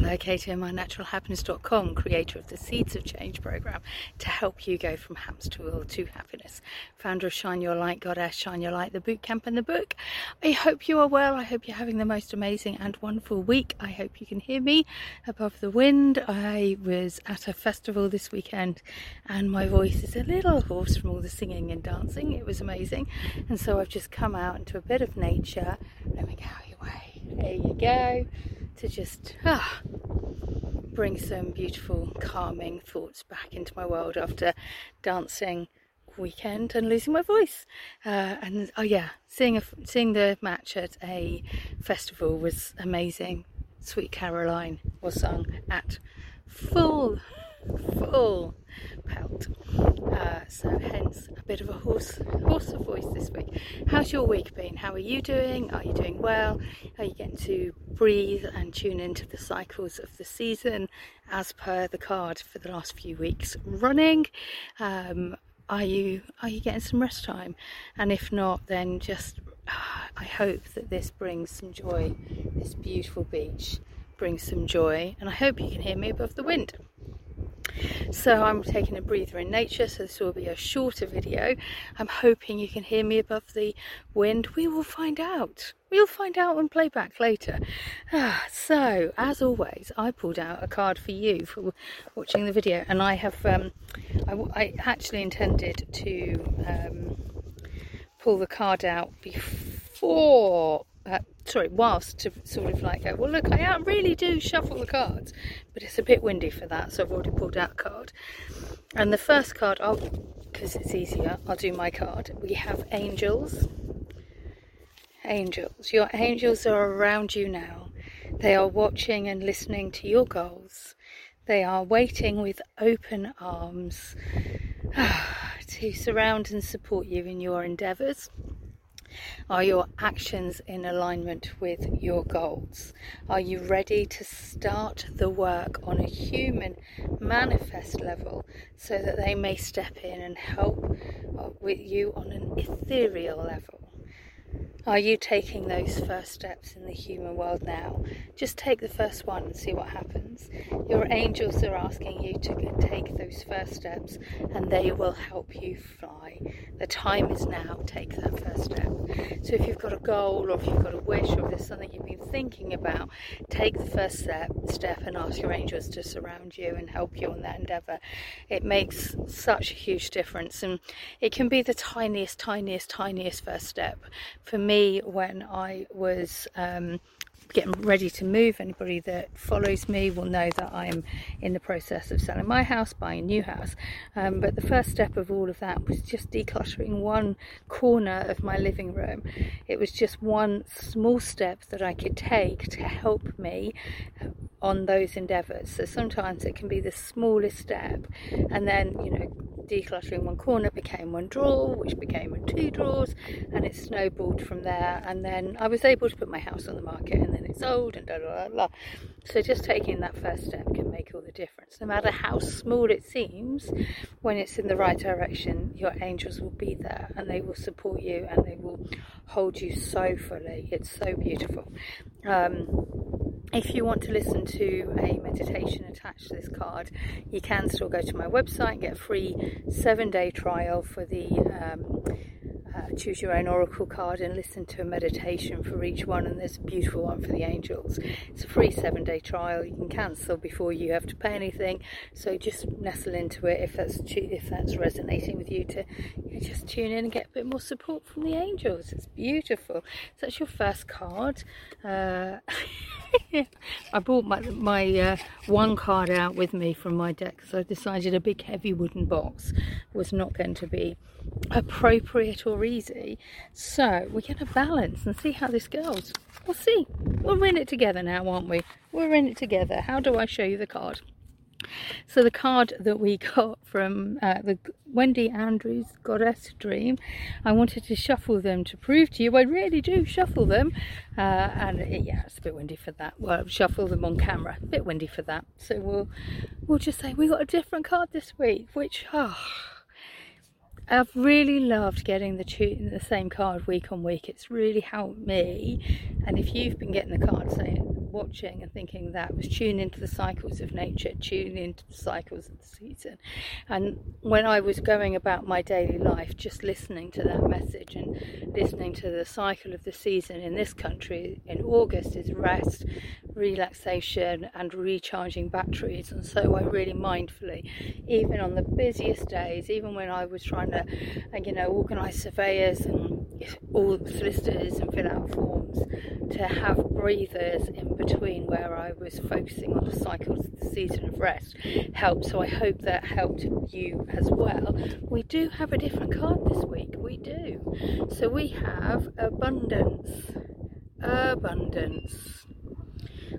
located in mynaturalhappiness.com, creator of the Seeds of Change program to help you go from hamster wheel to happiness, founder of Shine Your Light Goddess, Shine Your Light, the bootcamp and the book. I hope you are well. I hope you're having the most amazing and wonderful week. I hope you can hear me above the wind. I was at a festival this weekend and my voice is a little hoarse from all the singing and dancing. It was amazing. And so I've just come out into a bit of nature. Let me go away. There you go. To just bring some beautiful calming thoughts back into my world after dancing weekend and losing my voice, and seeing the match at a festival was amazing. Sweet Caroline was sung at full pelt, so hence a bit of a hoarse of voice this week. How's your week been? How are you doing? Are you doing well? Are you getting to breathe and tune into the cycles of the season as per the card for the last few weeks running? Are you getting some rest time? And if not, then just I hope that this brings some joy. This beautiful beach brings some joy, and I hope you can hear me above the wind. So I'm taking a breather in nature, so this will be a shorter video. I'm hoping you can hear me above the wind. We will find out. We'll find out on playback later. So, as always, I pulled out a card for you for watching the video, and I have I actually intended to pull the card out whilst to sort of like go, well look, I really do shuffle the cards, but it's a bit windy for that, so I've already pulled out a card. And the first card, because it's easier, I'll do my card. We have angels. Angels. Your angels are around you now. They are watching and listening to your goals. They are waiting with open arms to surround and support you in your endeavours. Are your actions in alignment with your goals? Are you ready to start the work on a human manifest level so that they may step in and help with you on an ethereal level? Are you taking those first steps in the human world now? Just take the first one and see what happens. Your angels are asking you to take those first steps and they will help you fly. The time is now. Take that first step. So if you've got a goal or if you've got a wish or if there's something you've been thinking about, take the first step and ask your angels to surround you and help you on that endeavour. It makes such a huge difference, and it can be the tiniest first step. For me, when I was getting ready to move, anybody that follows me will know that I'm in the process of selling my house, buying a new house, but the first step of all of that was just decluttering one corner of my living room. It was just one small step that I could take to help me on those endeavours. So sometimes it can be the smallest step, and then, you know, decluttering one corner became one drawer, which became two drawers, and it snowballed from there. And then I was able to put my house on the market, and then it sold, and So just taking that first step can make all the difference. No matter how small it seems, when it's in the right direction, your angels will be there, and they will support you, and they will hold you so fully. It's so beautiful. If you want to listen to a meditation attached to this card, you can still go to my website and get a free 7-day trial for the choose your own oracle card and listen to a meditation for each one, and there's a beautiful one for the angels. It's a free 7-day trial. You can cancel before you have to pay anything, so just nestle into it if that's resonating with you, to just tune in and get a bit more support from the angels. It's beautiful. So that's your first card. I brought my one card out with me from my deck, so I decided a big heavy wooden box was not going to be appropriate or easy, so we're going to balance and see how this goes. We'll see. We're in it together now, aren't we? We're in it together. How do I show you the card? So the card that we got from the Wendy Andrews Goddess Dream, I wanted to shuffle them to prove to you I really do shuffle them, and it's a bit windy for that. Well, shuffle them on camera, a bit windy for that. So we'll just say we got a different card this week, which I've really loved getting the same card week on week. It's really helped me, and if you've been getting the card saying watching and thinking that was tune into the cycles of nature, tune into the cycles of the season. And when I was going about my daily life, just listening to that message and listening to the cycle of the season in this country, in August is rest, relaxation and recharging batteries. And so I really mindfully, even on the busiest days, even when I was trying to, you know, organise surveyors and all solicitors and fill out forms, to have breathers in between where I was focusing on the cycles of the season of rest helped. So I hope that helped you as well. We do have a different card this week, we do. So we have abundance.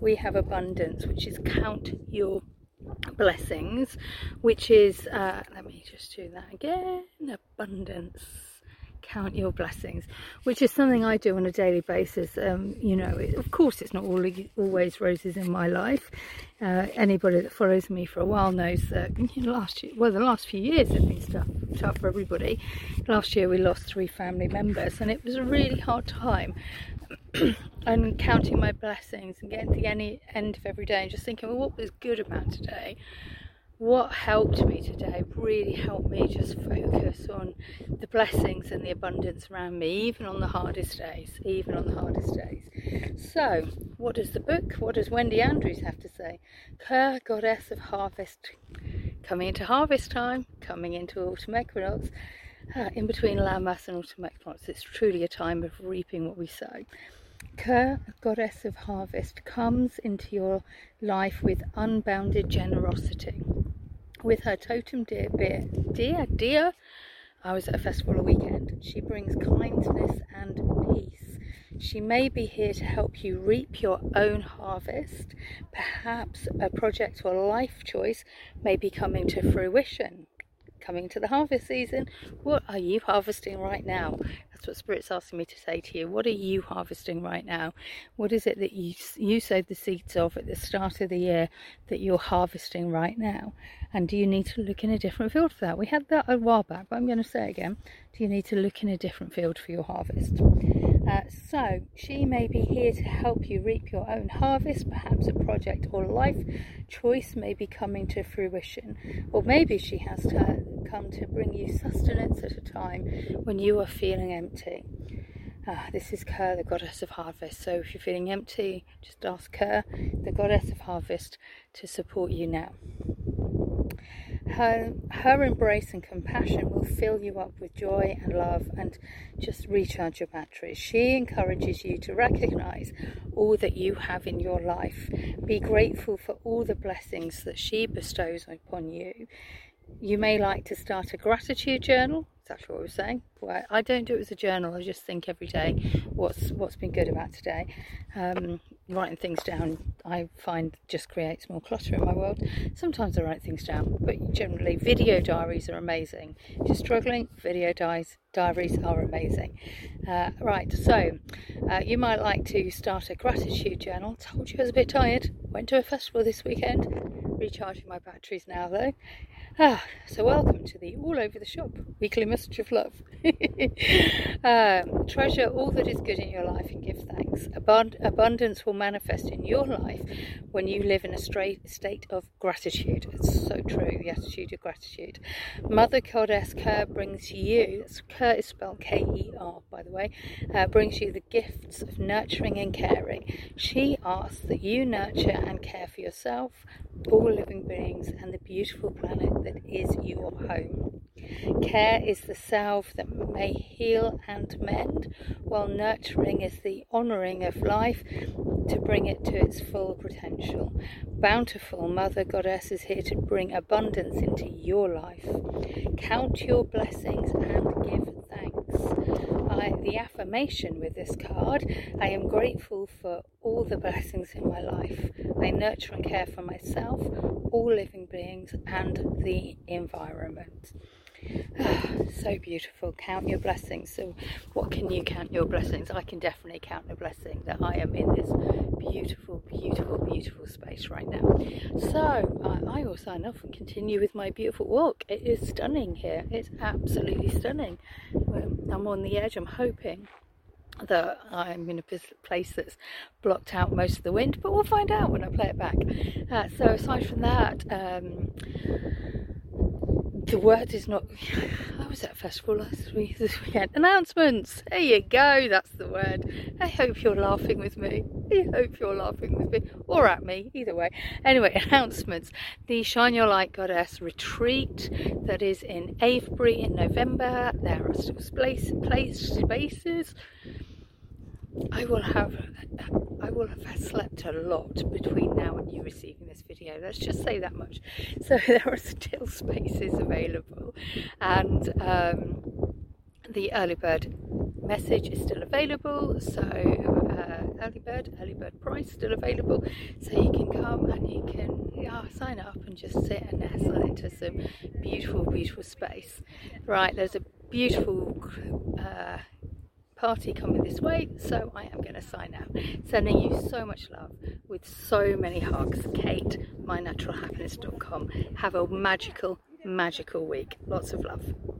We have abundance, which is count your blessings, which is, let me just do that again, abundance. Count your blessings, which is something I do on a daily basis. You know, of course it's not always roses in my life. Anybody that follows me for a while knows that the last few years have been tough for everybody. Last year we lost 3 family members and it was a really hard time. And counting my blessings and getting to the end of every day and just thinking, well, what was good about today? What helped me today really helped me just focus on the blessings and the abundance around me, even on the hardest days. So what does the book, what does Wendy Andrews have to say? Her goddess of harvest, coming into harvest time, coming into autumn equinox, in between landmass and autumn equinox, it's truly a time of reaping what we sow. Ker, goddess of harvest, comes into your life with unbounded generosity. With her totem deer, I was at a festival a weekend. She brings kindness and peace. She may be here to help you reap your own harvest. Perhaps a project or life choice may be coming to fruition. Coming to the harvest season, what are you harvesting right now? That's what Spirit's asking me to say to you. What are you harvesting right now? What is it that you sowed the seeds of at the start of the year that you're harvesting right now? And do you need to look in a different field for that? We had that a while back, but I'm going to say it again. Do you need to look in a different field for your harvest? So she may be here to help you reap your own harvest. Perhaps a project or life choice may be coming to fruition, or maybe she has come to bring you sustenance at a time when you are feeling empty. This is Ker, the goddess of harvest. So if you're feeling empty, just ask Ker, the goddess of harvest, to support you now. Her embrace and compassion will fill you up with joy and love and just recharge your batteries. She encourages you to recognise all that you have in your life. Be grateful for all the blessings that she bestows upon you. You may like to start a gratitude journal. That's what I was saying. Well, I don't do it as a journal. I just think every day what's been good about today. Writing things down, I find, just creates more clutter in my world. Sometimes I write things down, but generally video diaries are amazing. If you're struggling, video diaries are amazing. So you might like to start a gratitude journal. Told you I was a bit tired. Went to a festival this weekend. Recharging my batteries now though. So welcome to the all over the shop weekly message of love. Treasure all that is good in your life and give thanks. Abundance will manifest in your life when you live in a state of gratitude. It's so true, the attitude of gratitude. Mother Goddess Ker brings you, Ker is spelled K-E-R by the way, brings you the gifts of nurturing and caring. She asks that you nurture and care for yourself, all living beings and the beautiful planet that is your home. Care is the salve that may heal and mend, while nurturing is the honouring of life to bring it to its full potential. Bountiful Mother Goddess is here to bring abundance into your life. Count your blessings and give thanks. The affirmation with this card, I am grateful for all the blessings in my life. I nurture and care for myself, all living beings and the environment. So beautiful. Count your blessings. So what can you count your blessings? I can definitely count the blessing that I am in this beautiful space right now. So I will sign off and continue with my beautiful walk. It is stunning here. It's absolutely stunning. I'm on the edge. I'm hoping that I'm in a place that's blocked out most of the wind, but we'll find out when I play it back. So aside from that, the word is not... I was at a festival this weekend. Announcements! There you go, that's the word. I hope you're laughing with me. I hope you're laughing with me. Or at me, either way. Anyway, announcements. The Shine Your Light Goddess retreat that is in Avebury in November. There are still spaces. I will have slept a lot between now and you receiving this video. Let's just say that much. So there are still spaces available, and the early bird message is still available. So early bird price still available. So you can come and you can sign up and just sit and nestle into some beautiful, beautiful space. Right, there's a beautiful party coming this way, so I am going to sign out. Sending you so much love with so many hugs. Kate, mynaturalhappiness.com. Have a magical, magical week. Lots of love.